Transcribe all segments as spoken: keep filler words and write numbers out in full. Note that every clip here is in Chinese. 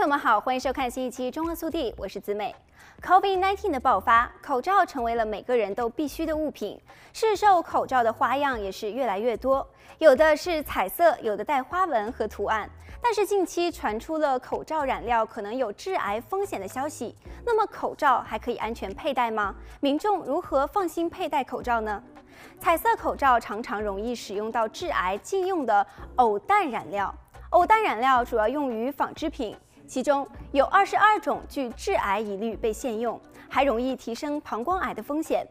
朋友们好，欢迎收看新一期《中文速递》，我是子美。COVID 十九 的爆发，口罩成为了每个人都必须的物品，市售口罩的花样也是越来越多，有的是彩色，有的带花纹和图案。但是近期传出了口罩染料可能有致癌风险的消息，那么口罩还可以安全佩戴吗？民众如何放心佩戴口罩呢？彩色口罩常常容易使用到致癌禁用的偶氮染料。偶氮染料主要用于纺织品，其中有二十二种具致癌疑虑被限用，还容易提升膀胱癌的风险。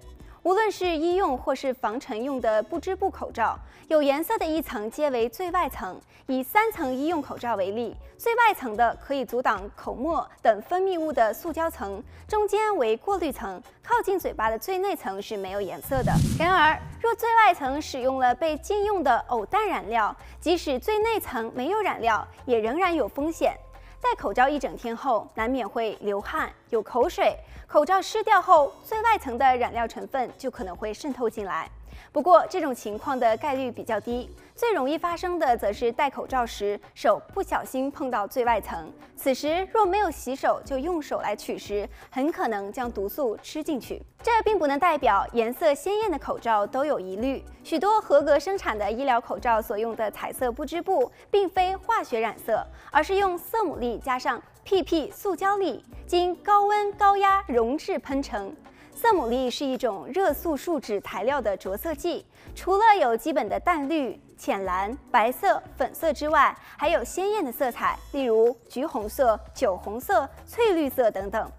无论是医用或是防尘用的不织布口罩，有颜色的一层皆为最外层。以三层医用口罩为例，最外层的可以阻挡口沫等分泌物的塑胶层，中间为过滤层，靠近嘴巴的最内层是没有颜色的。然而，若最外层使用了被禁用的偶氮染料，即使最内层没有染料，也仍然有风险。戴口罩一整天后，难免会流汗、有口水。口罩湿掉后，最外层的染料成分就可能会渗透进来。不过，这种情况的概率比较低，最容易发生的则是戴口罩时手不小心碰到最外层。此时若没有洗手就用手来取时，很可能将毒素吃进去。这并不能代表颜色鲜艳的口罩都有疑虑，许多合格生产的医疗口罩所用的彩色不织布，并非化学染色，而是用色母粒加上 P P 塑胶粒，经高温高压溶质喷成。色母粒是一种热塑树脂材料的着色剂，除了有基本的淡绿、浅蓝、白色、粉色之外，还有鲜艳的色彩，例如橘红色、酒红色、翠绿色等等。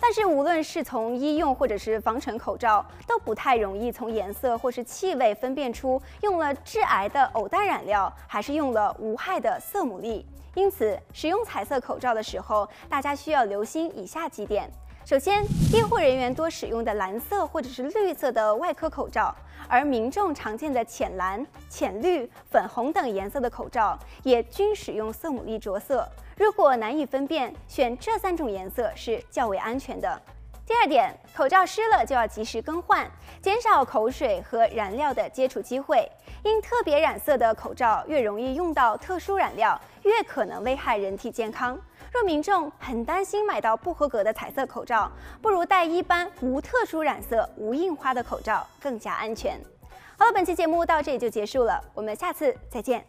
但是无论是从医用或者是防尘口罩，都不太容易从颜色或是气味分辨出用了致癌的偶氮染料，还是用了无害的色母粒。因此，使用彩色口罩的时候，大家需要留心以下几点。首先，医护人员多使用的蓝色或者是绿色的外科口罩，而民众常见的浅蓝、浅绿、粉红等颜色的口罩也均使用色母粒着色。如果难以分辨，选这三种颜色是较为安全的。第二点，口罩湿了就要及时更换，减少口水和染料的接触机会。因特别染色的口罩越容易用到特殊染料，越可能危害人体健康。若民众很担心买到不合格的彩色口罩，不如戴一般无特殊染色、无印花的口罩更加安全。好了，本期节目到这里就结束了，我们下次再见。